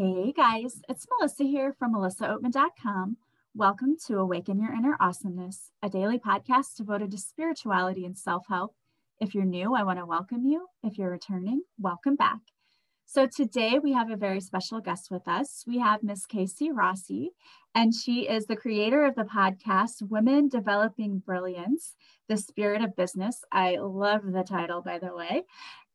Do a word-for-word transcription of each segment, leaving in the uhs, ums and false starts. Hey guys, it's Melissa here from Melissa Oatman dot com. Welcome to Awaken Your Inner Awesomeness, a daily podcast devoted to spirituality and self-help. If you're new, I want to welcome you. If you're returning, welcome back. So today we have a very special guest with us. We have Miss Casey Rossi, and she is the creator of the podcast, Women Developing Brilliance, The Spirit of Business. I love the title, by the way.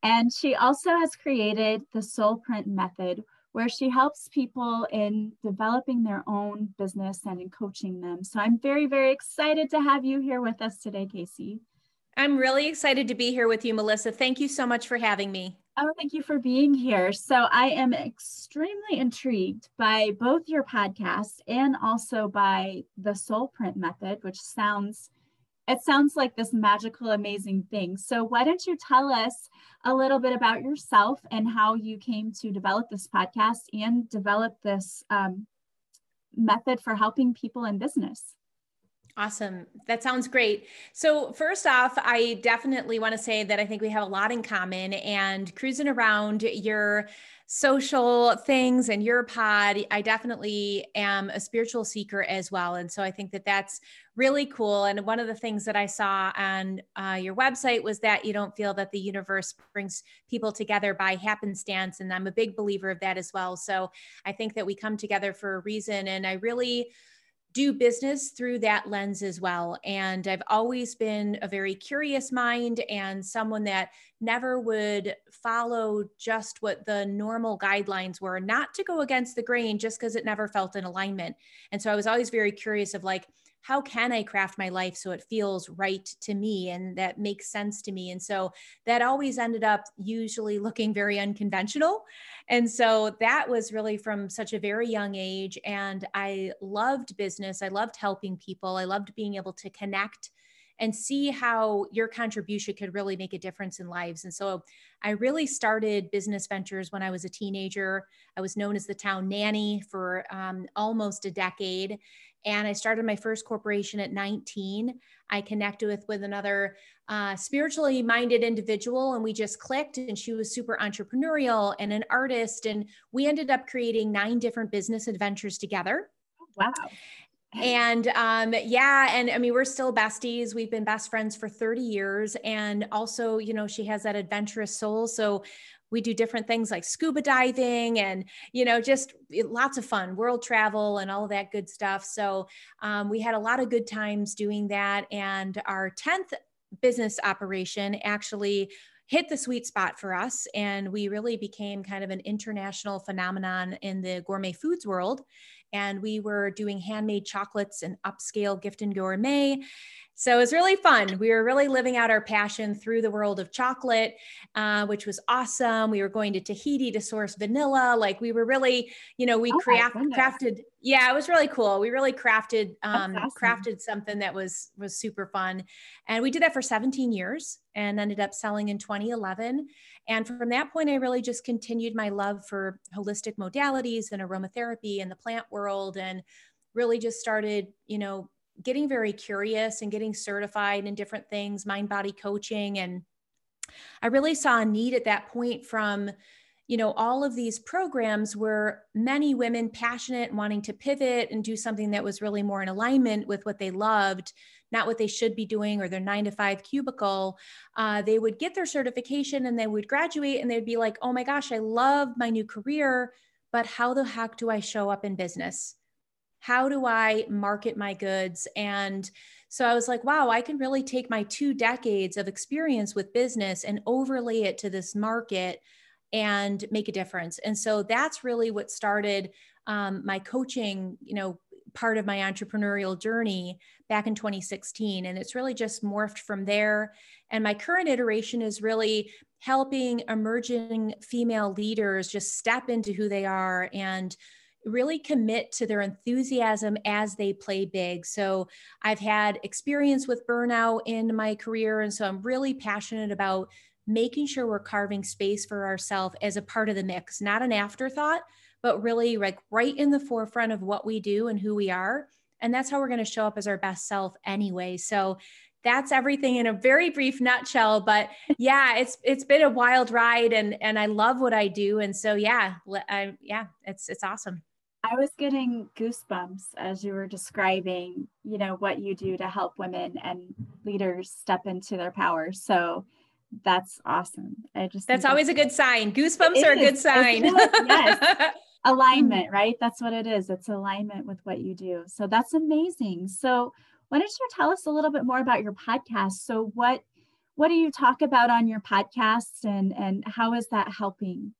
And she also has created the Soulprint Method, where she helps people in developing their own business and in coaching them. So I'm very, very excited to have you here with us today, Casey. I'm really excited to be here with you, Melissa. Thank you so much for having me. Oh, thank you for being here. So I am extremely intrigued by both your podcast and also by the Soulprint Method, which sounds It sounds like this magical, amazing thing. So why don't you tell us a little bit about yourself and how you came to develop this podcast and develop this um, method for helping people in business? Awesome. That sounds great. So first off, I definitely want to say that I think we have a lot in common, and cruising around your social things and your pod, I definitely am a spiritual seeker as well. And so I think that that's really cool. And one of the things that I saw on uh, your website was that you don't feel that the universe brings people together by happenstance. And I'm a big believer of that as well. So I think that we come together for a reason. And I really do business through that lens as well. And I've always been a very curious mind and someone that never would follow just what the normal guidelines were, not to go against the grain just because it never felt in alignment. And so I was always very curious of like, how can I craft my life so it feels right to me and that makes sense to me? And so that always ended up usually looking very unconventional. And so that was really from such a very young age. And I loved business. I loved helping people. I loved being able to connect and see how your contribution could really make a difference in lives. And so I really started business ventures when I was a teenager. I was known as the town nanny for um, almost a decade. And I started my first corporation at nineteen. I connected with, with another uh, spiritually minded individual, and we just clicked, and she was super entrepreneurial and an artist. And we ended up creating nine different business adventures together. Wow. And um, yeah, and I mean, we're still besties. We've been best friends for thirty years. And also, you know, she has that adventurous soul. So we do different things like scuba diving and, you know, just lots of fun, world travel and all of that good stuff. So um, we had a lot of good times doing that. And our tenth business operation actually hit the sweet spot for us. And we really became kind of an international phenomenon in the gourmet foods world. And we were doing handmade chocolates and upscale gift and gourmet. So it was really fun. We were really living out our passion through the world of chocolate, uh, which was awesome. We were going to Tahiti to source vanilla. Like we were really, you know, we oh craft, crafted. Yeah, it was really cool. We really crafted, um, awesome. crafted something that was, was super fun. And we did that for seventeen years and ended up selling in twenty eleven. And from that point, I really just continued my love for holistic modalities and aromatherapy and the plant world, and really just started, you know, getting very curious and getting certified in different things, mind body coaching. And I really saw a need at that point from, you know, all of these programs where many women passionate and wanting to pivot and do something that was really more in alignment with what they loved, not what they should be doing or their nine to five cubicle. Uh, they would get their certification and they would graduate and they'd be like, oh my gosh, I love my new career, but how the heck do I show up in business? How do I market my goods? And so I was like, wow, I can really take my two decades of experience with business and overlay it to this market and make a difference. And so that's really what started um, my coaching, you know, part of my entrepreneurial journey back in twenty sixteen. And it's really just morphed from there. And my current iteration is really helping emerging female leaders just step into who they are and really commit to their enthusiasm as they play big. So I've had experience with burnout in my career. And so I'm really passionate about making sure we're carving space for ourselves as a part of the mix, not an afterthought, but really like right in the forefront of what we do and who we are. And that's how we're going to show up as our best self anyway. So that's everything in a very brief nutshell. But yeah, it's it's been a wild ride, and and I love what I do, and so yeah, I, yeah, it's it's awesome. I was getting goosebumps as you were describing, you know, what you do to help women and leaders step into their power. So that's awesome. I just that's always that's a good sign. Goosebumps are a good sign. Yes. Alignment, right? That's what it is. It's alignment with what you do. So that's amazing. So why don't you tell us a little bit more about your podcast? So what what do you talk about on your podcast, and and how is that helping?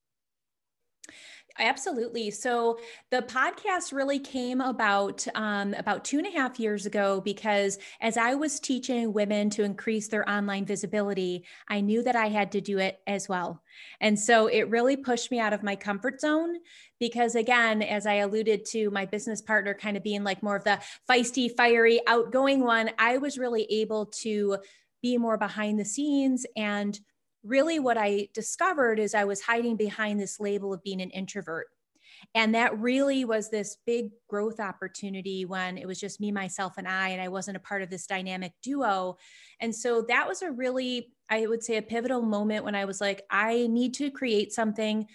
Absolutely. So the podcast really came about um, about two and a half years ago, because as I was teaching women to increase their online visibility, I knew that I had to do it as well. And so it really pushed me out of my comfort zone, because again, as I alluded to, my business partner kind of being like more of the feisty, fiery, outgoing one, I was really able to be more behind the scenes. And really what I discovered is I was hiding behind this label of being an introvert. And that really was this big growth opportunity when it was just me, myself, and I, and I wasn't a part of this dynamic duo. And so that was a really, I would say, a pivotal moment when I was like, I need to create something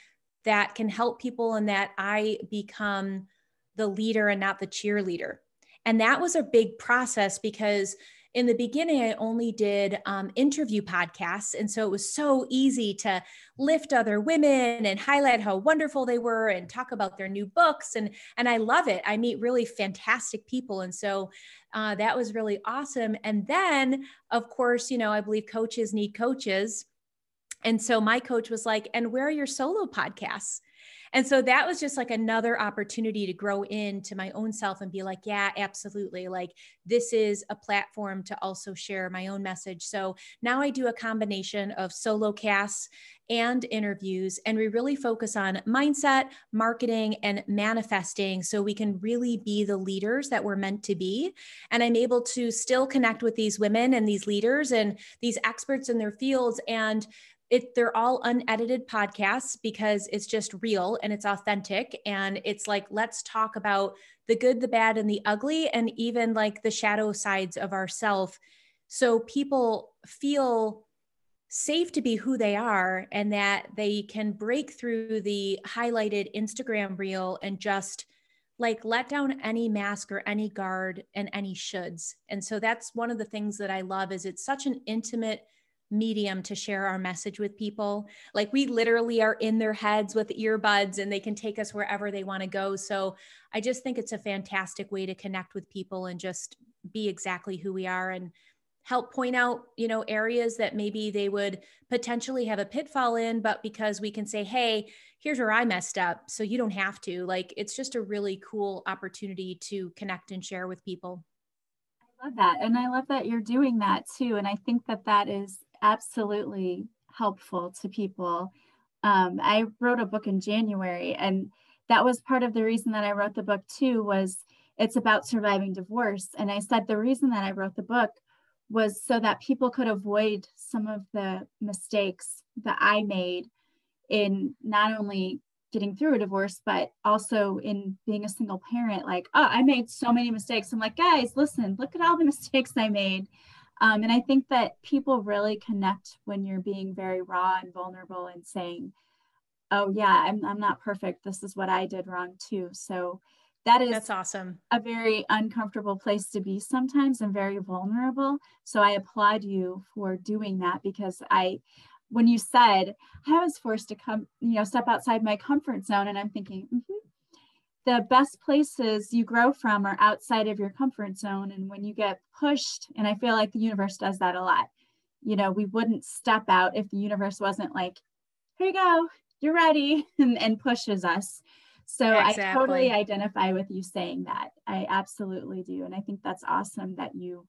that can help people and that I become the leader and not the cheerleader. And that was a big process, because in the beginning, I only did um, interview podcasts. And so it was so easy to lift other women and highlight how wonderful they were and talk about their new books. And, and I love it. I meet really fantastic people. And so uh, that was really awesome. And then, of course, you know, I believe coaches need coaches. And so my coach was like, and where are your solo podcasts? And so that was just like another opportunity to grow into my own self and be like, yeah, absolutely. Like, this is a platform to also share my own message. So now I do a combination of solo casts and interviews, and we really focus on mindset, marketing, and manifesting, so we can really be the leaders that we're meant to be. And I'm able to still connect with these women and these leaders and these experts in their fields, and It, they're all unedited podcasts, because it's just real and it's authentic. And it's like, let's talk about the good, the bad, and the ugly, and even like the shadow sides of ourselves, so people feel safe to be who they are, and that they can break through the highlighted Instagram reel and just like let down any mask or any guard and any shoulds. And so that's one of the things that I love, is it's such an intimate medium to share our message with people. Like, we literally are in their heads with earbuds, and they can take us wherever they want to go. So I just think it's a fantastic way to connect with people and just be exactly who we are, and help point out, you know, areas that maybe they would potentially have a pitfall in, but because we can say, hey, here's where I messed up, so you don't have to. Like, it's just a really cool opportunity to connect and share with people. I love that. And I love that you're doing that too. And I think that that is absolutely helpful to people. Um, I wrote a book in January, and that was part of the reason that I wrote the book too, was it's about surviving divorce. And I said, the reason that I wrote the book was so that people could avoid some of the mistakes that I made in not only getting through a divorce, but also in being a single parent. Like, oh, I made so many mistakes. I'm like, guys, listen, look at all the mistakes I made. Um, and I think that people really connect when you're being very raw and vulnerable and saying, oh yeah, I'm, I'm not perfect. This is what I did wrong too. So that is that's awesome. A very uncomfortable place to be sometimes, and very vulnerable. So I applaud you for doing that, because I, when you said I was forced to come, you know, step outside my comfort zone, and I'm thinking, mm-hmm. The best places you grow from are outside of your comfort zone. And when you get pushed, and I feel like the universe does that a lot, you know, we wouldn't step out if the universe wasn't like, here you go, you're ready, and, and pushes us. So exactly. I totally identify with you saying that. I absolutely do. And I think that's awesome that you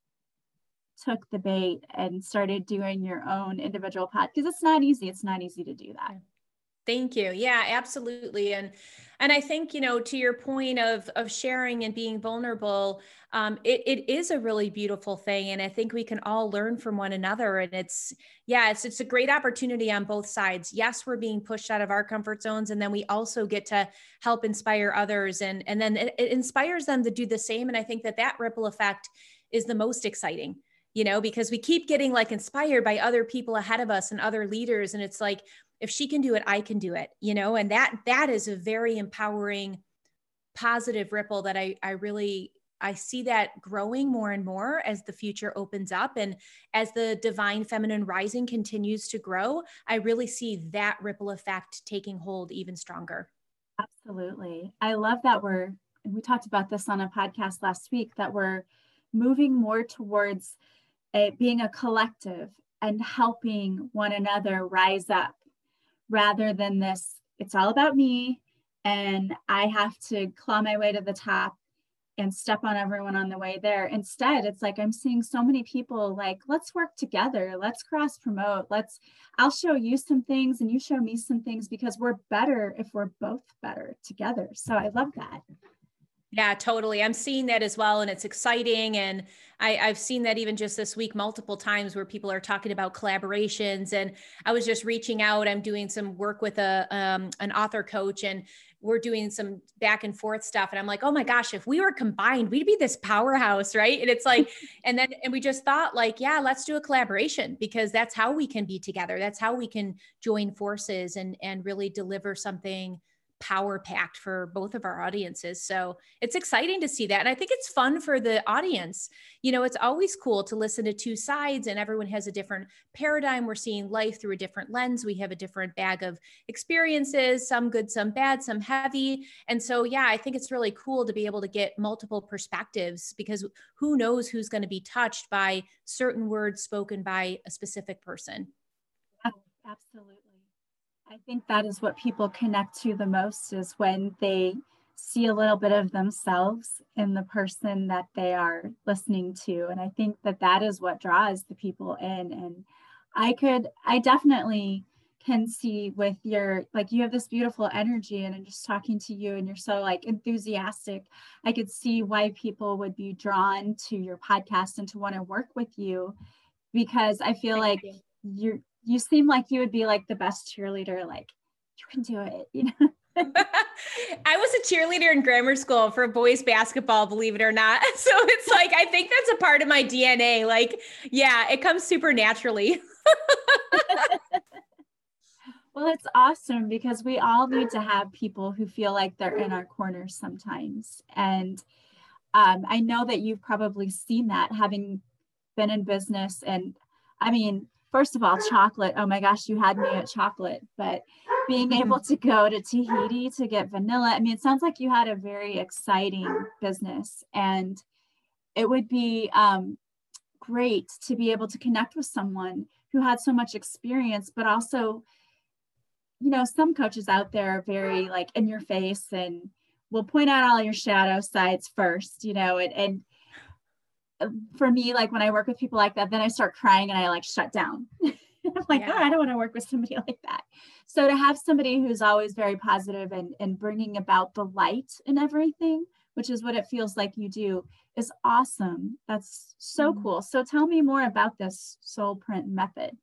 took the bait and started doing your own individual pod, because it's not easy. It's not easy to do that. Thank you. Yeah, absolutely. And, and I think, you know, to your point of, of sharing and being vulnerable, um, it, it is a really beautiful thing. And I think we can all learn from one another, and it's, yeah, it's, it's a great opportunity on both sides. Yes, we're being pushed out of our comfort zones, and then we also get to help inspire others, and, and then it, it inspires them to do the same. And I think that that ripple effect is the most exciting. you know, because we keep getting like inspired by other people ahead of us and other leaders. And it's like, if she can do it, I can do it, you know, and that, that is a very empowering, positive ripple that I, I really, I see that growing more and more as the future opens up. And as the divine feminine rising continues to grow, I really see that ripple effect taking hold even stronger. Absolutely. I love that we're, we talked about this on a podcast last week, that we're moving more towards it being a collective and helping one another rise up rather than this, it's all about me and I have to claw my way to the top and step on everyone on the way there. Instead, it's like, I'm seeing so many people like, let's work together. Let's cross promote. Let's, I'll show you some things and you show me some things, because we're better if we're both better together. So I love that. Yeah, totally. I'm seeing that as well. And it's exciting. And I, I've seen that even just this week, multiple times where people are talking about collaborations. And I was just reaching out, I'm doing some work with a, um, an author coach, and we're doing some back and forth stuff. And I'm like, oh my gosh, if we were combined, we'd be this powerhouse. Right. And it's like, and then, and we just thought like, yeah, let's do a collaboration, because that's how we can be together. That's how we can join forces and, and really deliver something power packed for both of our audiences. So it's exciting to see that. And I think it's fun for the audience. You know, it's always cool to listen to two sides, and everyone has a different paradigm. We're seeing life through a different lens. We have a different bag of experiences, some good, some bad, some heavy. And so, yeah, I think it's really cool to be able to get multiple perspectives, because who knows who's going to be touched by certain words spoken by a specific person. Yeah, absolutely. I think that is what people connect to the most, is when they see a little bit of themselves in the person that they are listening to. And I think that that is what draws the people in. And I could, I definitely can see with your, like, you have this beautiful energy, and I'm just talking to you and you're so like enthusiastic. I could see why people would be drawn to your podcast and to want to work with you, because I feel Thank like you. you're, you seem like you would be like the best cheerleader, like you can do it, you know? I was a cheerleader in grammar school for boys basketball, believe it or not. So it's like, I think that's a part of my D N A. Like, yeah, it comes super naturally. Well, it's awesome, because we all need to have people who feel like they're in our corners sometimes. And um, I know that you've probably seen that, having been in business. And I mean, first of all, chocolate. Oh my gosh, you had me at chocolate. But being able to go to Tahiti to get vanilla, I mean, it sounds like you had a very exciting business, and it would be um, great to be able to connect with someone who had so much experience, but also, you know, some coaches out there are very like in your face and will point out all your shadow sides first, you know, and, and for me, like when I work with people like that, then I start crying and I like shut down. I'm like, yeah. Oh, I don't want to work with somebody like that. So to have somebody who's always very positive and, and bringing about the light in everything, which is what it feels like you do, is awesome. That's so mm-hmm. cool. So tell me more about this Soulprint method.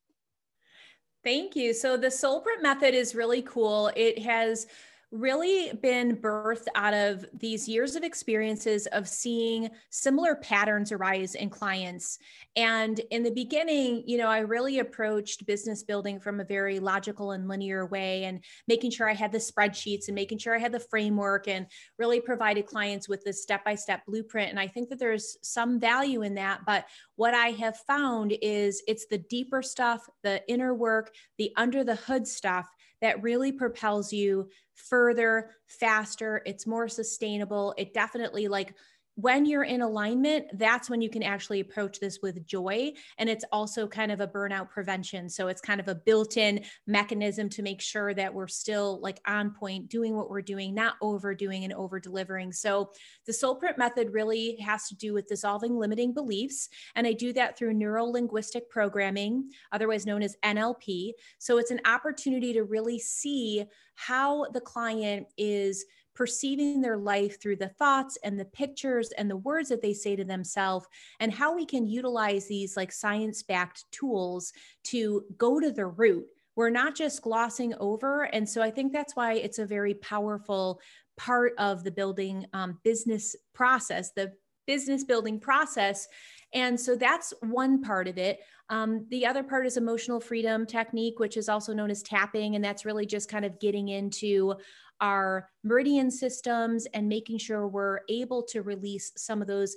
Thank you. So the Soulprint method is really cool. It has really been birthed out of these years of experiences of seeing similar patterns arise in clients. And in the beginning, you know, I really approached business building from a very logical and linear way, and making sure I had the spreadsheets and making sure I had the framework, and really provided clients with this step-by-step blueprint. And I think that there's some value in that. But what I have found is it's the deeper stuff, the inner work, the under the hood stuff that really propels you further, faster. It's more sustainable. It definitely, like, when you're in alignment, that's when you can actually approach this with joy. And it's also kind of a burnout prevention. So it's kind of a built-in mechanism to make sure that we're still like on point, doing what we're doing, not overdoing and over-delivering. So the Soulprint method really has to do with dissolving limiting beliefs. And I do that through neuro-linguistic programming, otherwise known as N L P. So it's an opportunity to really see how the client is perceiving their life through the thoughts and the pictures and the words that they say to themselves, and how we can utilize these like science-backed tools to go to the root. We're not just glossing over. And so I think that's why it's a very powerful part of the building um, business process, the business building process. And so that's one part of it. Um, the other part is emotional freedom technique, which is also known as tapping. And that's really just kind of getting into our meridian systems and making sure we're able to release some of those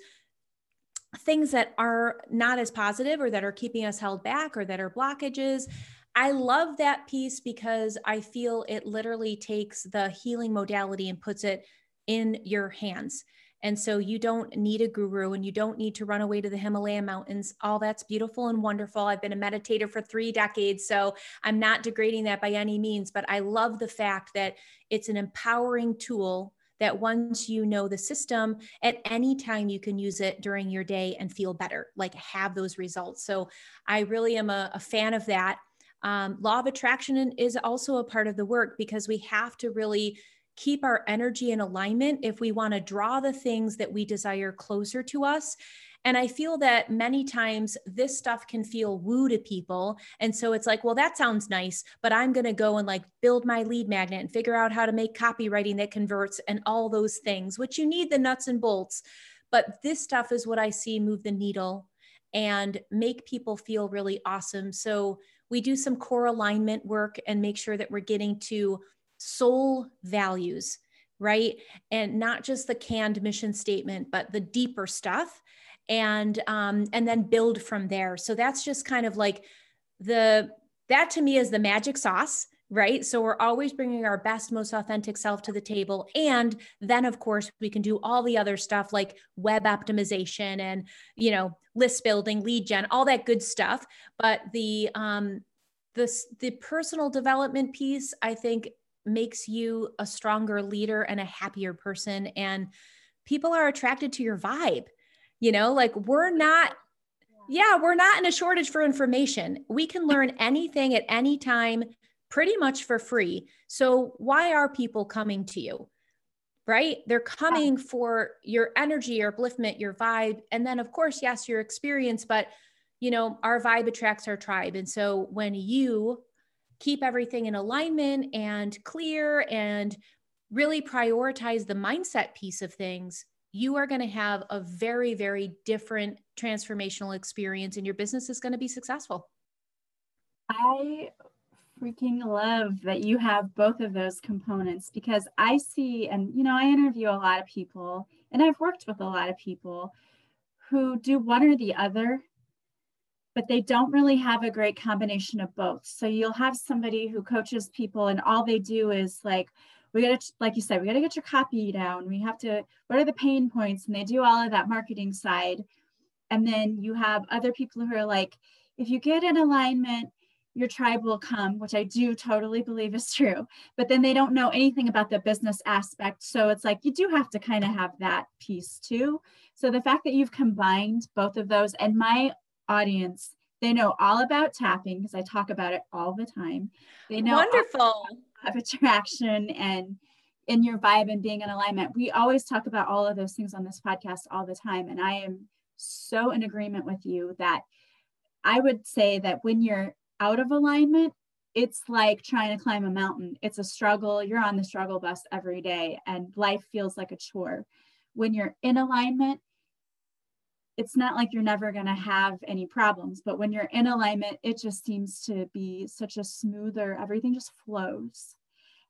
things that are not as positive or that are keeping us held back or that are blockages. I love that piece because I feel it literally takes the healing modality and puts it in your hands. And so you don't need a guru and you don't need to run away to the Himalayan mountains. All that's beautiful and wonderful. I've been a meditator for three decades, so I'm not degrading that by any means, but I love the fact that it's an empowering tool that once you know the system, at any time you can use it during your day and feel better, like have those results. So I really am a, a fan of that. Um, law of attraction is also a part of the work because we have to really keep our energy in alignment if we want to draw the things that we desire closer to us. And I feel that many times this stuff can feel woo to people. And so it's like, well, that sounds nice, but I'm going to go and like build my lead magnet and figure out how to make copywriting that converts and all those things, which you need the nuts and bolts. But this stuff is what I see move the needle and make people feel really awesome. So we do some core alignment work and make sure that we're getting to soul values, right? And not just the canned mission statement, but the deeper stuff, and um, and then build from there. So that's just kind of like the, that to me is the magic sauce, right? So we're always bringing our best, most authentic self to the table. And then of course we can do all the other stuff like web optimization and, you know, list building, lead gen, all that good stuff. But the, um, the, the personal development piece, I think, makes you a stronger leader and a happier person. And people are attracted to your vibe. You know, like we're not, yeah, we're not in a shortage for information. We can learn anything at any time, pretty much for free. So why are people coming to you, right? They're coming for your energy, your upliftment, your vibe. And then of course, yes, your experience, but you know, our vibe attracts our tribe. And so when you keep everything in alignment and clear and really prioritize the mindset piece of things, you are going to have a very, very different transformational experience and your business is going to be successful. I freaking love that you have both of those components because I see, and you know, I interview a lot of people and I've worked with a lot of people who do one or the other, but they don't really have a great combination of both. So you'll have somebody who coaches people and all they do is like, we got to, like you said, we got to get your copy down. We have to, what are the pain points? And they do all of that marketing side. And then you have other people who are like, if you get in alignment, your tribe will come, which I do totally believe is true, but then they don't know anything about the business aspect. So it's like, you do have to kind of have that piece too. So the fact that you've combined both of those, and my audience, they know all about tapping because I talk about it all the time. They know wonderful of attraction and in your vibe and being in alignment. We always talk about all of those things on this podcast all the time. And I am so in agreement with you that I would say that when you're out of alignment, it's like trying to climb a mountain. It's a struggle. You're on the struggle bus every day and life feels like a chore. When you're in alignment, it's not like you're never going to have any problems, but when you're in alignment, it just seems to be such a smoother, everything just flows.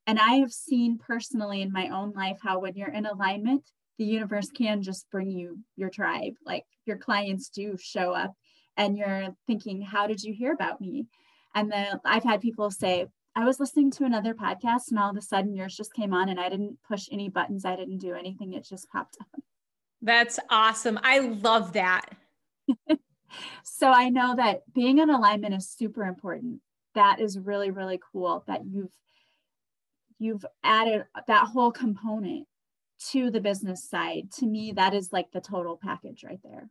And I have seen personally in my own life, how when you're in alignment, the universe can just bring you your tribe. Like your clients do show up and you're thinking, how did you hear about me? And then I've had people say, I was listening to another podcast and all of a sudden yours just came on and I didn't push any buttons. I didn't do anything. It just popped up. That's awesome. I love that. So I know that being in alignment is super important. That is really, really cool that you've, you've added that whole component to the business side. To me, that is like the total package right there.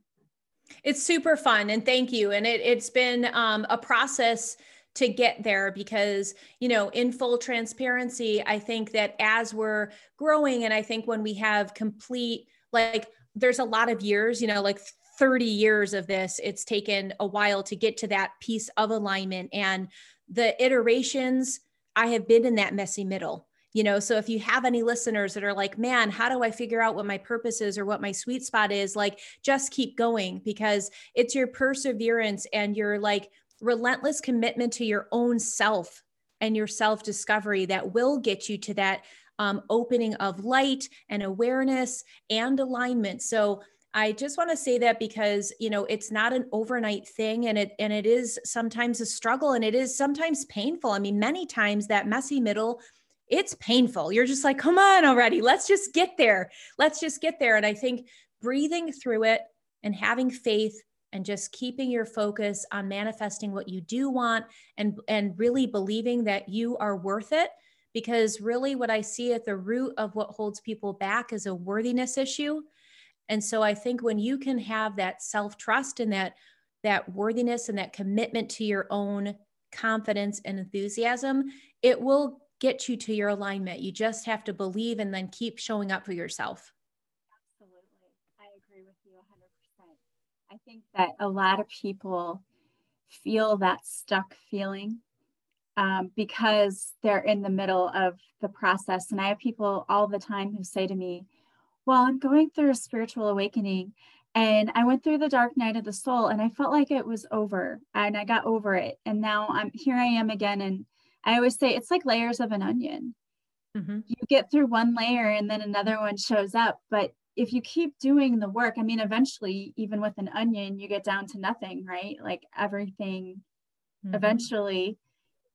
It's super fun. And thank you. And it, it's been um, a process to get there because, you know, in full transparency, I think that as we're growing, and I think when we have complete, like, there's a lot of years, you know, like thirty years of this, it's taken a while to get to that piece of alignment and the iterations. I have been in that messy middle, You know, so if you have any listeners that are like, man, how do I figure out what my purpose is or what my sweet spot is? Like, just keep going, because it's your perseverance and your like relentless commitment to your own self and your self-discovery that will get you to that um, opening of light and awareness and alignment. So I just want to say that because, you know, it's not an overnight thing, and it, and it is sometimes a struggle, and it is sometimes painful. I mean, many times that messy middle, it's painful. You're just like, come on already. Let's just get there. Let's just get there. And I think breathing through it and having faith and just keeping your focus on manifesting what you do want, and, and really believing that you are worth it. Because really what I see at the root of what holds people back is a worthiness issue. And so I think when you can have that self-trust and that, that worthiness and that commitment to your own confidence and enthusiasm, it will get you to your alignment. You just have to believe and then keep showing up for yourself. Absolutely. I agree with you one hundred percent. I think that a lot of people feel that stuck feeling um, because they're in the middle of the process. And I have people all the time who say to me, well, I'm going through a spiritual awakening, and I went through the dark night of the soul, and I felt like it was over, and I got over it. And now I'm here I am again, and I always say it's like layers of an onion. Mm-hmm. You get through one layer and then another one shows up. But if you keep doing the work, I mean, eventually, even with an onion, you get down to nothing, right? Like everything, mm-hmm. eventually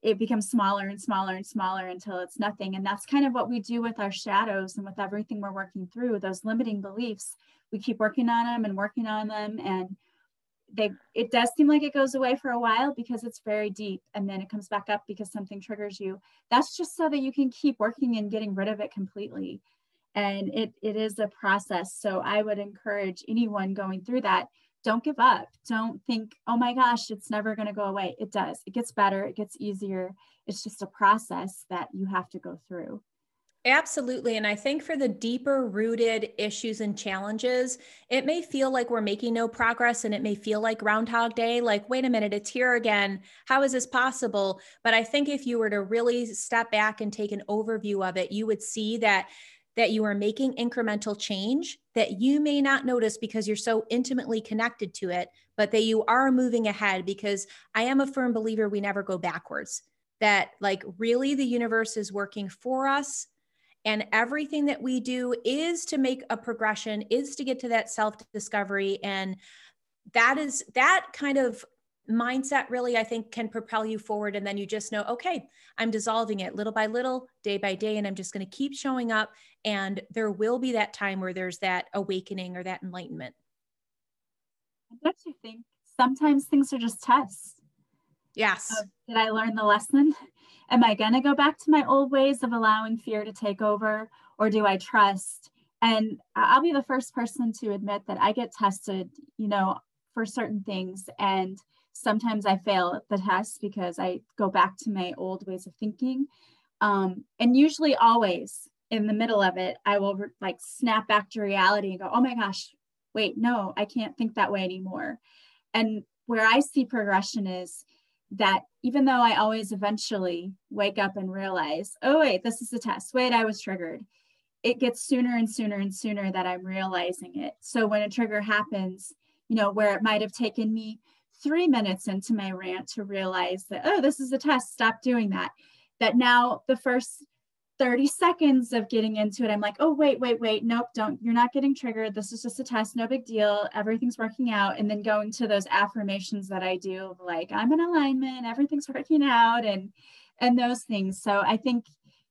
it becomes smaller and smaller and smaller until it's nothing. And that's kind of what we do with our shadows and with everything we're working through, those limiting beliefs. We keep working on them and working on them. And They, it does seem like it goes away for a while because it's very deep, and then it comes back up because something triggers you. That's just so that you can keep working and getting rid of it completely. And it it is a process. So I would encourage anyone going through that, don't give up. Don't think, oh my gosh, it's never going to go away. It does. It gets better. It gets easier. It's just a process that you have to go through. Absolutely. And I think for the deeper rooted issues and challenges, it may feel like we're making no progress, and it may feel like Groundhog Day, like, wait a minute, it's here again. How is this possible? But I think if you were to really step back and take an overview of it, you would see that that you are making incremental change that you may not notice because you're so intimately connected to it, but that you are moving ahead, because I am a firm believer we never go backwards, that like really the universe is working for us. And everything that we do is to make a progression, is to get to that self-discovery. And that is, that kind of mindset really, I think, can propel you forward. And then you just know, okay, I'm dissolving it little by little, day by day, and I'm just going to keep showing up. And there will be that time where there's that awakening or that enlightenment. Don't you think sometimes things are just tests? Yes. Oh, did I learn the lesson? Am I going to go back to my old ways of allowing fear to take over, or do I trust? And I'll be the first person to admit that I get tested, you know, for certain things. And sometimes I fail at the test because I go back to my old ways of thinking. Um, and usually always in the middle of it, I will like snap back to reality and go, oh my gosh, wait, no, I can't think that way anymore. And where I see progression is that even though I always eventually wake up and realize, oh, wait, this is a test. Wait, I was triggered. It gets sooner and sooner and sooner that I'm realizing it. So when a trigger happens, you know, where it might have taken me three minutes into my rant to realize that, oh, this is a test, stop doing that. That now the first thirty seconds of getting into it, I'm like, oh, wait, wait, wait, nope, don't, you're not getting triggered. This is just a test, no big deal. Everything's working out. And then going to those affirmations that I do of like, I'm in alignment, everything's working out, and, and those things. So I think,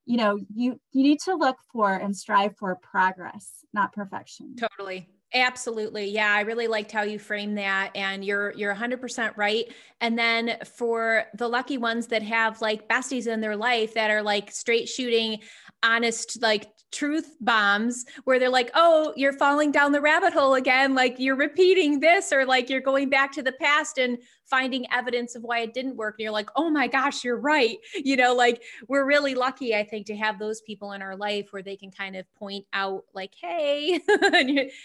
you know, you, you need to look for and strive for progress, not perfection. Totally. Absolutely. Yeah. I really liked how you framed that, and you're, you're a hundred percent right. And then for the lucky ones that have like besties in their life that are like straight shooting, honest, like truth bombs, where they're like, oh, you're falling down the rabbit hole again. Like you're repeating this, or like you're going back to the past and finding evidence of why it didn't work. And you're like, oh my gosh, you're right. You know, like we're really lucky, I think, to have those people in our life where they can kind of point out like, hey,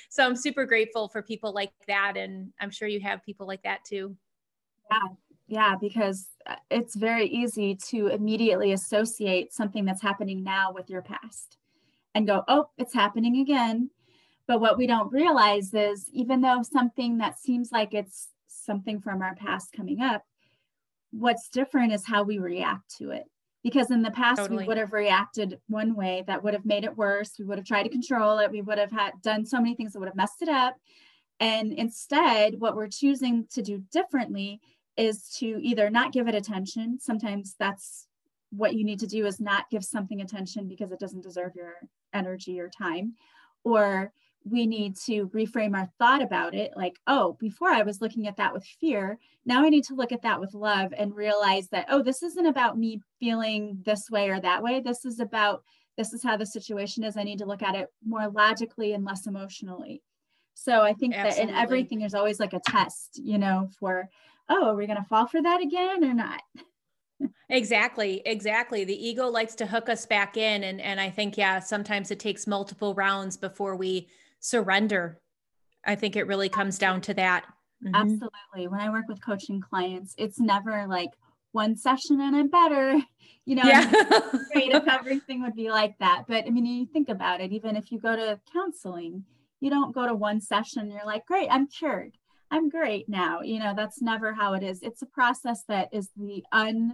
so I'm super grateful for people like that. And I'm sure you have people like that too. Yeah, Yeah, because it's very easy to immediately associate something that's happening now with your past and go, oh, it's happening again. But what we don't realize is even though something that seems like it's something from our past coming up, what's different is how we react to it. Because in the past, totally. We would have reacted one way that would have made it worse. We would have tried to control it. We would have had done so many things that would have messed it up. And instead, what we're choosing to do differently is to either not give it attention. Sometimes that's what you need to do, is not give something attention because it doesn't deserve your energy or time. Or we need to reframe our thought about it. Like, oh, before I was looking at that with fear. Now I need to look at that with love and realize that, oh, this isn't about me feeling this way or that way. This is about, this is how the situation is. I need to look at it more logically and less emotionally. So I think Absolutely. That in everything, there's always like a test, you know, for, oh, are we going to fall for that again or not? Exactly. Exactly. The ego likes to hook us back in. And, and I think, yeah, sometimes it takes multiple rounds before we surrender. I think it really comes down to that. Mm-hmm. Absolutely. When I work with coaching clients, it's never like one session and I'm better, you know, yeah. It's great if everything would be like that. But I mean, you think about it, even if you go to counseling, you don't go to one session and you're like, great, I'm cured. I'm great now. You know, that's never how it is. It's a process that is the un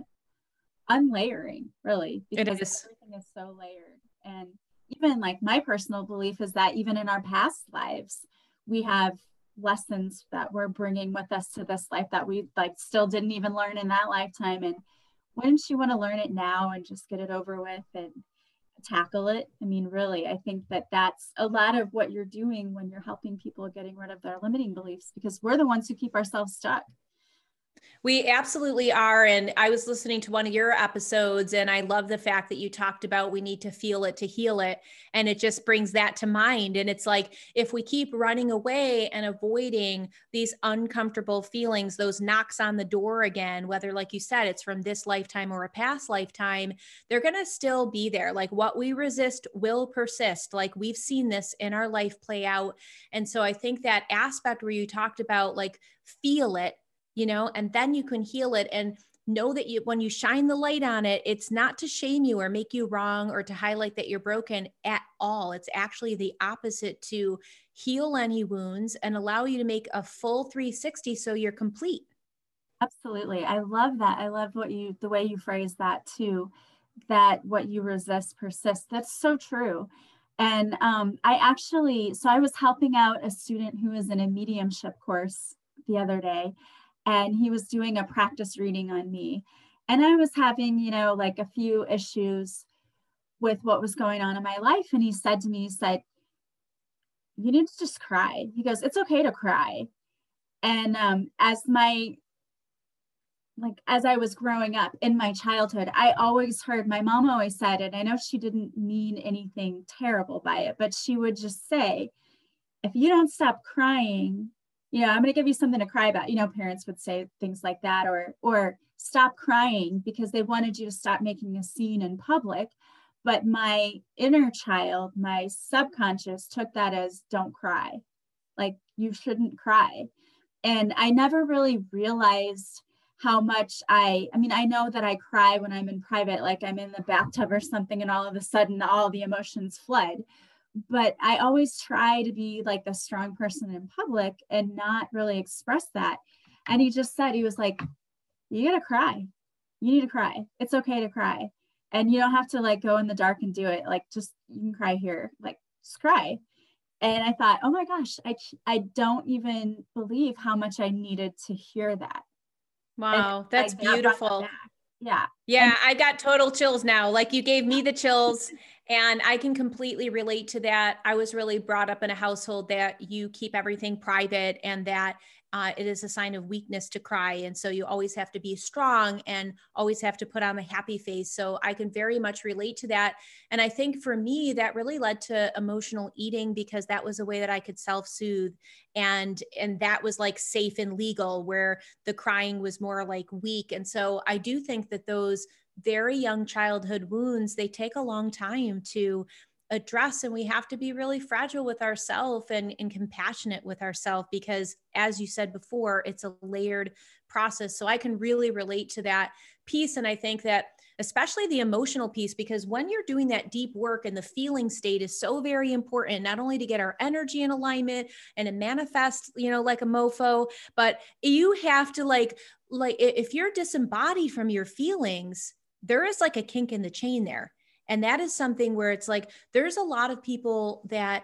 unlayering, really, because is. Everything is so layered. And even like my personal belief is that even in our past lives, we have lessons that we're bringing with us to this life that we like still didn't even learn in that lifetime. And wouldn't you want to learn it now and just get it over with and tackle it? I mean, really, I think that that's a lot of what you're doing when you're helping people getting rid of their limiting beliefs, because we're the ones who keep ourselves stuck. We absolutely are. And I was listening to one of your episodes, and I love the fact that you talked about we need to feel it to heal it. And it just brings that to mind. And it's like, if we keep running away and avoiding these uncomfortable feelings, those knocks on the door again, whether, like you said, it's from this lifetime or a past lifetime, they're going to still be there. Like what we resist will persist. Like we've seen this in our life play out. And so I think that aspect where you talked about like, feel it, you know, and then you can heal it and know that you, when you shine the light on it, it's not to shame you or make you wrong or to highlight that you're broken at all. It's actually the opposite, to heal any wounds and allow you to make a full three sixty. So you're complete. Absolutely. I love that. I love what you, the way you phrase that too, that what you resist persists. That's so true. And um, I actually, so I was helping out a student who was in a mediumship course the other day. And he was doing a practice reading on me. And I was having, you know, like a few issues with what was going on in my life. And he said to me, he said, you need to just cry. He goes, it's okay to cry. And um, as my, like, as I was growing up in my childhood, I always heard, my mom always said it, I know she didn't mean anything terrible by it, but she would just say, if you don't stop crying, you know, I'm going to give you something to cry about. You know, parents would say things like that, or, or stop crying, because they wanted you to stop making a scene in public. But my inner child, my subconscious took that as don't cry. Like you shouldn't cry. And I never really realized how much I, I mean, I know that I cry when I'm in private, like I'm in the bathtub or something, and all of a sudden all the emotions flood. But I always try to be like the strong person in public and not really express that. And he just said, he was like, you gotta cry. You need to cry. It's okay to cry. And you don't have to like go in the dark and do it. Like just, you can cry here, like just cry. And I thought, oh my gosh, I, I don't even believe how much I needed to hear that. Wow. That's beautiful. Yeah. Yeah. I got total chills now. Like you gave me the chills. And I can completely relate to that. I was really brought up in a household that you keep everything private, and that uh, it is a sign of weakness to cry. And so you always have to be strong and always have to put on a happy face. So I can very much relate to that. And I think for me, that really led to emotional eating, because that was a way that I could self-soothe. And, and that was like safe and legal, where the crying was more like weak. And so I do think that those very young childhood wounds, they take a long time to address, and we have to be really fragile with ourselves and, and compassionate with ourselves, because as you said before, it's a layered process. So I can really relate to that piece. And I think that especially the emotional piece, because when you're doing that deep work and the feeling state is so very important, not only to get our energy in alignment and to manifest, you know, like a mofo, but you have to like, like if you're disembodied from your feelings, there is like a kink in the chain there. And that is something where it's like, there's a lot of people that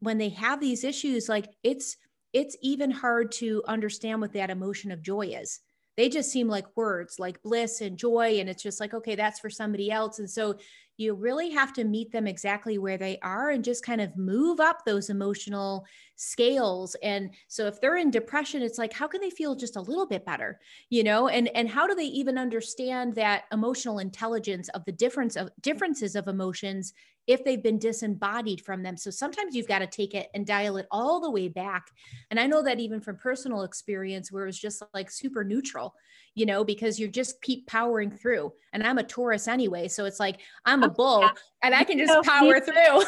when they have these issues, like it's, it's even hard to understand what that emotion of joy is. They just seem like words, like bliss and joy. And it's just like, okay, that's for somebody else. And so you really have to meet them exactly where they are and just kind of move up those emotional scales. And so if they're in depression, it's like, how can they feel just a little bit better, you know? And, and how do they even understand that emotional intelligence of the difference of differences of emotions if they've been disembodied from them? So sometimes you've got to take it and dial it all the way back. And I know that even from personal experience where it was just like super neutral, you know, because you just keep powering through. And I'm a Taurus anyway. So it's like, I'm a bull and I can just power through.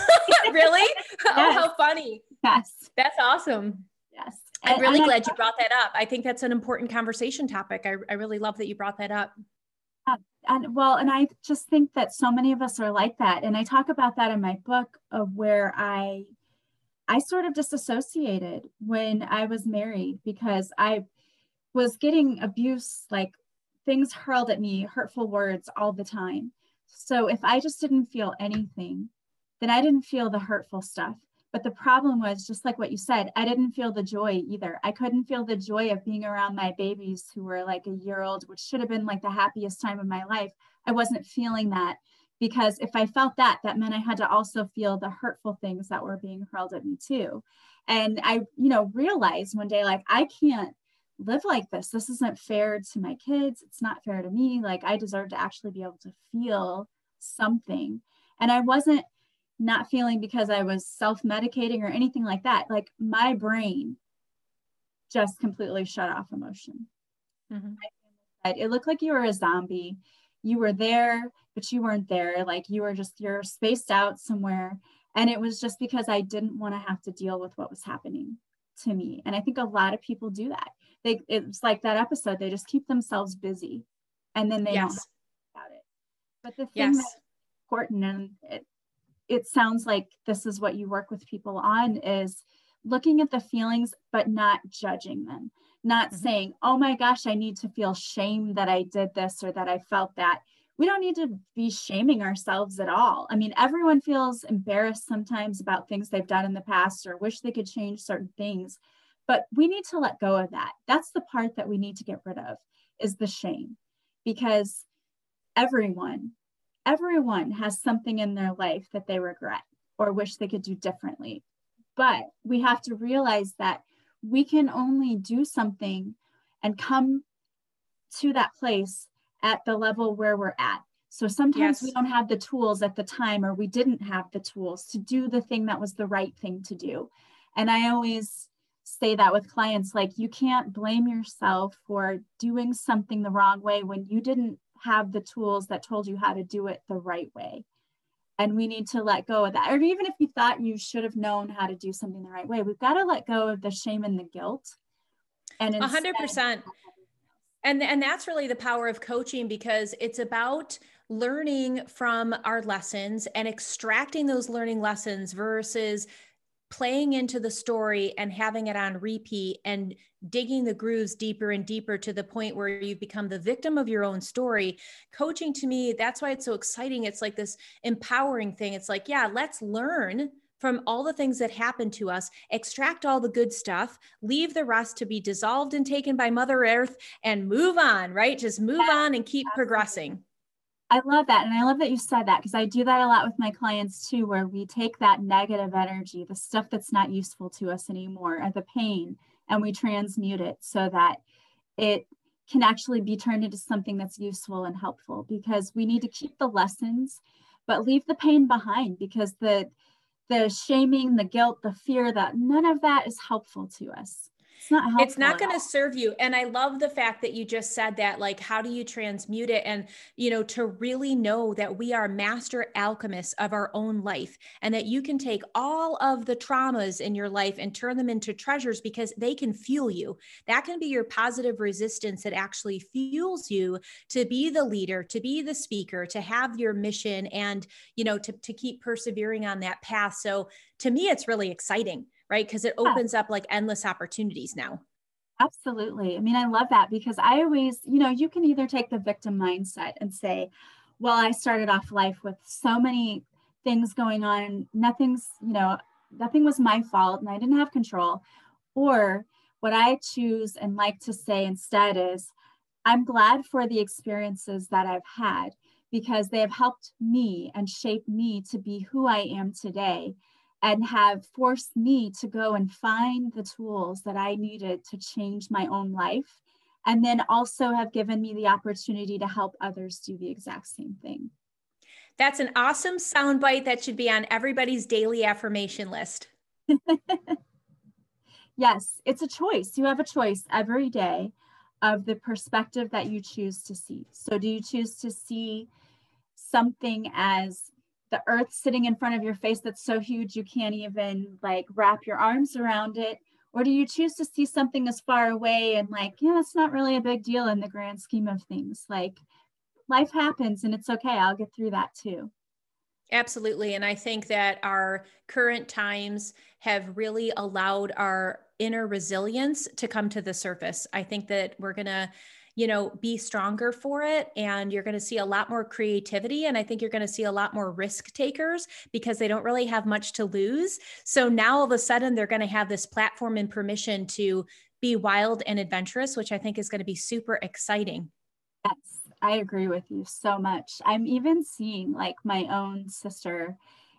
Really? Yes. Oh, how funny. Yes. That's awesome. Yes. I'm and, really and glad I, you brought that up. I think that's an important conversation topic. I, I really love that you brought that up. Uh, and well, and I just think that so many of us are like that. And I talk about that in my book of where I, I sort of disassociated when I was married because I was getting abuse, like things hurled at me, hurtful words all the time. So if I just didn't feel anything, then I didn't feel the hurtful stuff. But the problem was just like what you said, I didn't feel the joy either. I couldn't feel the joy of being around my babies who were like a year old, which should have been like the happiest time of my life. I wasn't feeling that because if I felt that, that meant I had to also feel the hurtful things that were being hurled at me too. And I, you know, realized one day, like, I can't live like this. This isn't fair to my kids. It's not fair to me. Like, I deserve to actually be able to feel something. And I wasn't not feeling because I was self-medicating or anything like that. Like, my brain just completely shut off emotion. Mm-hmm. It looked like you were a zombie. You were there, but you weren't there. Like, you were just, you're spaced out somewhere. And it was just because I didn't want to have to deal with what was happening to me. And I think a lot of people do that. They, it's like that episode, they just keep themselves busy and then they yes. don't know about it. But the thing yes. that's important, and it, it sounds like this is what you work with people on, is looking at the feelings, but not judging them, not mm-hmm. saying, oh my gosh, I need to feel shame that I did this or that I felt that. We don't need to be shaming ourselves at all. I mean, everyone feels embarrassed sometimes about things they've done in the past or wish they could change certain things, but we need to let go of that. That's the part that we need to get rid of, is the shame, because everyone, everyone has something in their life that they regret or wish they could do differently. But we have to realize that we can only do something and come to that place at the level where we're at. So sometimes yes. we don't have the tools at the time, or we didn't have the tools to do the thing that was the right thing to do. And I always say that with clients, like, you can't blame yourself for doing something the wrong way when you didn't have the tools that told you how to do it the right way. And we need to let go of that. Or even if you thought you should have known how to do something the right way, we've got to let go of the shame and the guilt. And one hundred percent. And, and that's really the power of coaching, because it's about learning from our lessons and extracting those learning lessons versus playing into the story and having it on repeat and digging the grooves deeper and deeper to the point where you become the victim of your own story. Coaching, to me, that's why it's so exciting. It's like this empowering thing. It's like, yeah, let's learn from all the things that happened to us, extract all the good stuff, leave the rest to be dissolved and taken by Mother Earth, and move on, right? Just move yeah, on and keep absolutely. progressing. I love that. And I love that you said that, because I do that a lot with my clients too, where we take that negative energy, the stuff that's not useful to us anymore, or the pain, and we transmute it so that it can actually be turned into something that's useful and helpful, because we need to keep the lessons, but leave the pain behind, because the The shaming, the guilt, the fear, that none of that is helpful to us. It's not helpful. It's not going to serve you. And I love the fact that you just said that, like, how do you transmute it? And, you know, to really know that we are master alchemists of our own life, and that you can take all of the traumas in your life and turn them into treasures, because they can fuel you. That can be your positive resistance that actually fuels you to be the leader, to be the speaker, to have your mission, and, you know, to, to keep persevering on that path. So to me, it's really exciting, right? Because it opens yeah. up like endless opportunities now. Absolutely. I mean, I love that, because I always, you know, you can either take the victim mindset and say, well, I started off life with so many things going on. Nothing's, you know, nothing was my fault and I didn't have control. Or what I choose and like to say instead is, I'm glad for the experiences that I've had, because they have helped me and shaped me to be who I am today, and have forced me to go and find the tools that I needed to change my own life, and then also have given me the opportunity to help others do the exact same thing. That's an awesome soundbite that should be on everybody's daily affirmation list. Yes, it's a choice. You have a choice every day of the perspective that you choose to see. So do you choose to see something as the earth sitting in front of your face that's so huge you can't even like wrap your arms around it? Or do you choose to see something as far away and like, yeah, it's not really a big deal in the grand scheme of things. Like, life happens and it's okay. I'll get through that too. Absolutely. And I think that our current times have really allowed our inner resilience to come to the surface. I think that we're going to, you know, be stronger for it. And you're going to see a lot more creativity. And I think you're going to see a lot more risk takers, because they don't really have much to lose. So now all of a sudden they're going to have this platform and permission to be wild and adventurous, which I think is going to be super exciting. Yes, I agree with you so much. I'm even seeing like my own sister,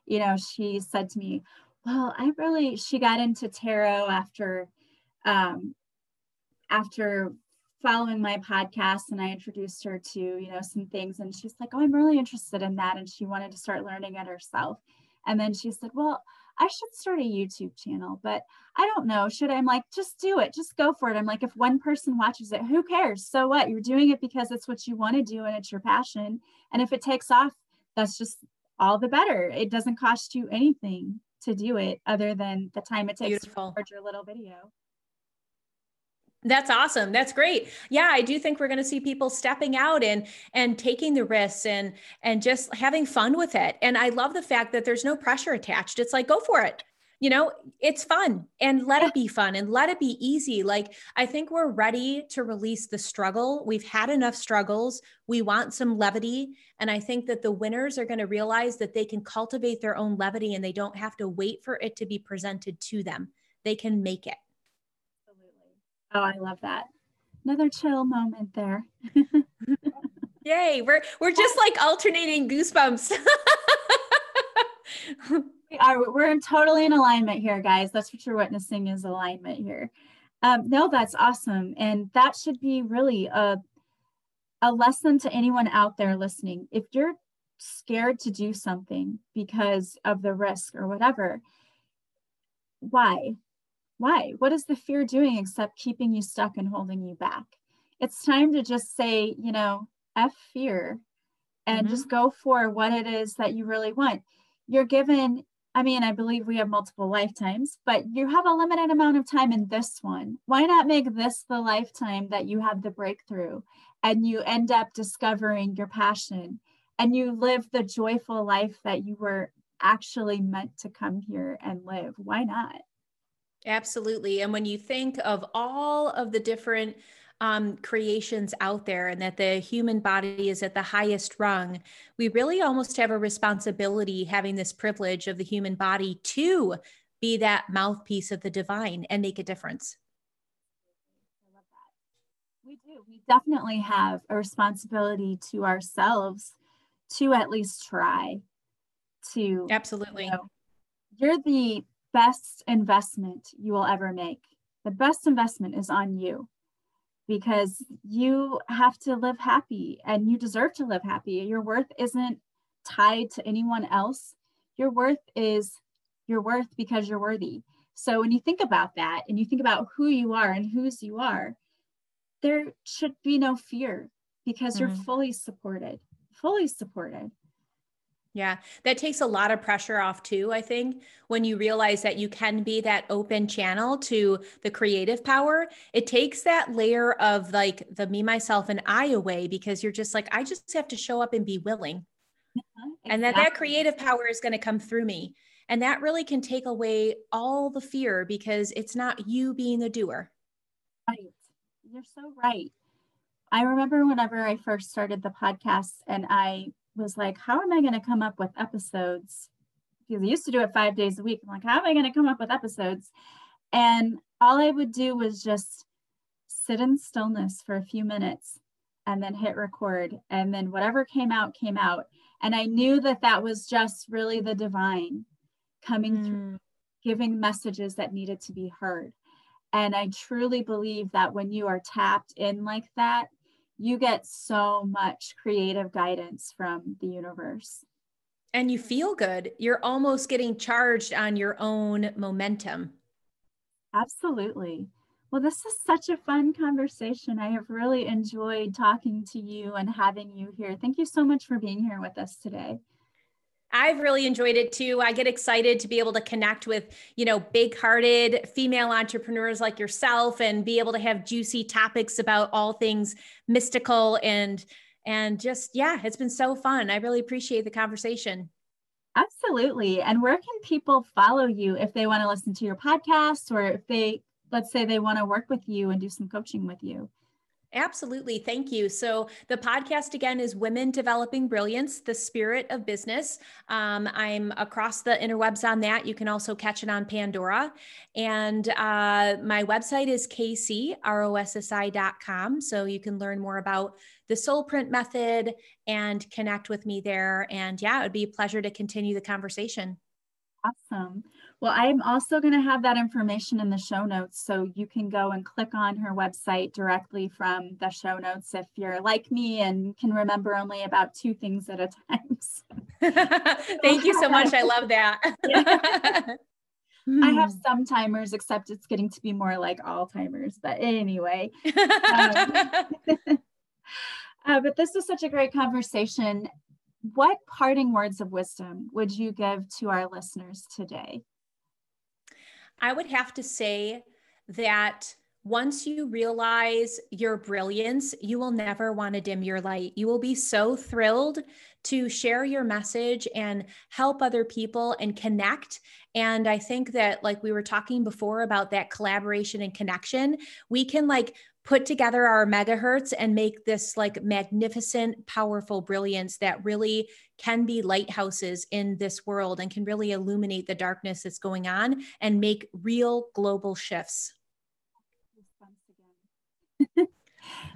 you know, she said to me, well, I really, she got into tarot after, um, after following my podcast, and I introduced her to, you know, some things, and she's like, oh, I'm really interested in that. And she wanted to start learning it herself. And then she said, well, I should start a YouTube channel, but I don't know. Should I? I'm like, just do it. Just go for it. I'm like, if one person watches it, who cares? So what? You're doing it because it's what you want to do and it's your passion. And if it takes off, that's just all the better. It doesn't cost you anything to do it other than the time it takes Beautiful. to record your little video. That's awesome. That's great. Yeah. I do think we're going to see people stepping out and, and taking the risks and, and just having fun with it. And I love the fact that there's no pressure attached. It's like, go for it. You know, it's fun, and let it be fun, and let it be easy. Like, I think we're ready to release the struggle. We've had enough struggles. We want some levity. And I think that the winners are going to realize that they can cultivate their own levity, and they don't have to wait for it to be presented to them. They can make it. Oh, I love that. Another chill moment there. Yay. We're, we're just like alternating goosebumps. We are, we're totally in alignment here, guys. That's what you're witnessing, is alignment here. Um, no, that's awesome. And that should be really a, a lesson to anyone out there listening. If you're scared to do something because of the risk or whatever, why? Why? What is the fear doing except keeping you stuck and holding you back? It's time to just say, you know, F fear, and mm-hmm. just go for what it is that you really want. You're given, I mean, I believe we have multiple lifetimes, but you have a limited amount of time in this one. Why not make this the lifetime that you have the breakthrough, and you end up discovering your passion, and you live the joyful life that you were actually meant to come here and live? Why not? Absolutely. And when you think of all of the different um, creations out there, and that the human body is at the highest rung, we really almost have a responsibility, having this privilege of the human body, to be that mouthpiece of the divine and make a difference. I love that. We do. We definitely have a responsibility to ourselves to at least try to. Absolutely. You know, you're the best investment you will ever make. The best investment is on you, because you have to live happy, and you deserve to live happy. Your worth isn't tied to anyone else. Your worth is your worth because you're worthy. So when you think about that and you think about who you are and whose you are, there should be no fear because mm-hmm. you're fully supported, fully supported. Yeah. That takes a lot of pressure off too, I think, when you realize that you can be that open channel to the creative power. It takes that layer of like the me, myself, and I away, because you're just like, I just have to show up and be willing. Mm-hmm, exactly. And then that creative power is going to come through me. And that really can take away all the fear because it's not you being the doer. Right. You're so right. I remember whenever I first started the podcast and I was like, how am I going to come up with episodes? Because I used to do it five days a week. I'm like, how am I going to come up with episodes? And all I would do was just sit in stillness for a few minutes and then hit record. And then whatever came out, came out. And I knew that that was just really the divine coming mm. through, giving messages that needed to be heard. And I truly believe that when you are tapped in like that, you get so much creative guidance from the universe. And you feel good. You're almost getting charged on your own momentum. Absolutely. Well, this is such a fun conversation. I have really enjoyed talking to you and having you here. Thank you so much for being here with us today. I've really enjoyed it too. I get excited to be able to connect with, you know, big-hearted female entrepreneurs like yourself and be able to have juicy topics about all things mystical and, and just, yeah, it's been so fun. I really appreciate the conversation. Absolutely. And where can people follow you if they want to listen to your podcast or if they, let's say they want to work with you and do some coaching with you? Absolutely. Thank you. So the podcast again is Women Developing Brilliance, The Spirit of Business. Um, I'm across the interwebs on that. You can also catch it on Pandora. And uh, my website is k c rossi dot com. So you can learn more about the Soulprint Method and connect with me there. And yeah, it would be a pleasure to continue the conversation. Awesome. Well, I'm also going to have that information in the show notes. So you can go and click on her website directly from the show notes if you're like me and can remember only about two things at a time. So. Thank you so much. I love that. Yeah. I have some timers, except it's getting to be more like Alzheimer's. But anyway. Um, uh, but this is such a great conversation. What parting words of wisdom would you give to our listeners today? I would have to say that once you realize your brilliance, you will never want to dim your light. You will be so thrilled to share your message and help other people and connect. And I think that, like we were talking before about that collaboration and connection, we can like put together our megahertz and make this like magnificent, powerful brilliance that really can be lighthouses in this world and can really illuminate the darkness that's going on and make real global shifts.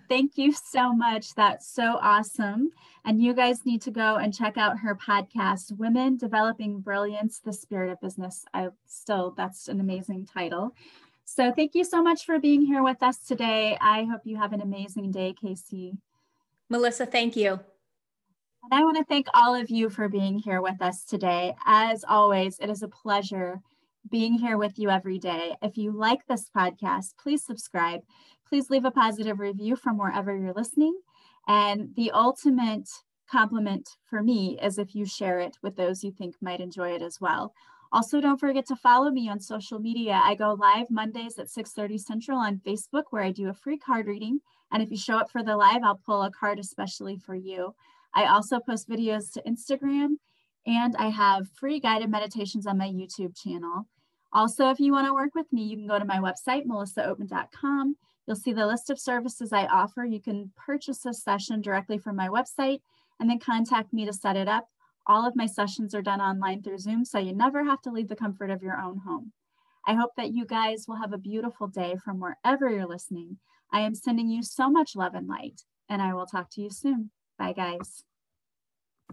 Thank you so much. That's so awesome. And you guys need to go and check out her podcast, Women Developing Brilliance, The Spirit of Business. I still, that's an amazing title. So thank you so much for being here with us today. I hope you have an amazing day, Casey. Melissa, thank you. And I want to thank all of you for being here with us today. As always, it is a pleasure being here with you every day. If you like this podcast, please subscribe. Please leave a positive review from wherever you're listening. And the ultimate compliment for me is if you share it with those you think might enjoy it as well. Also, don't forget to follow me on social media. I go live Mondays at six thirty Central on Facebook, where I do a free card reading. And if you show up for the live, I'll pull a card especially for you. I also post videos to Instagram, and I have free guided meditations on my YouTube channel. Also, if you want to work with me, you can go to my website, Melissa Oatman dot com. You'll see the list of services I offer. You can purchase a session directly from my website and then contact me to set it up. All of my sessions are done online through Zoom, so you never have to leave the comfort of your own home. I hope that you guys will have a beautiful day from wherever you're listening. I am sending you so much love and light, and I will talk to you soon. Bye, guys.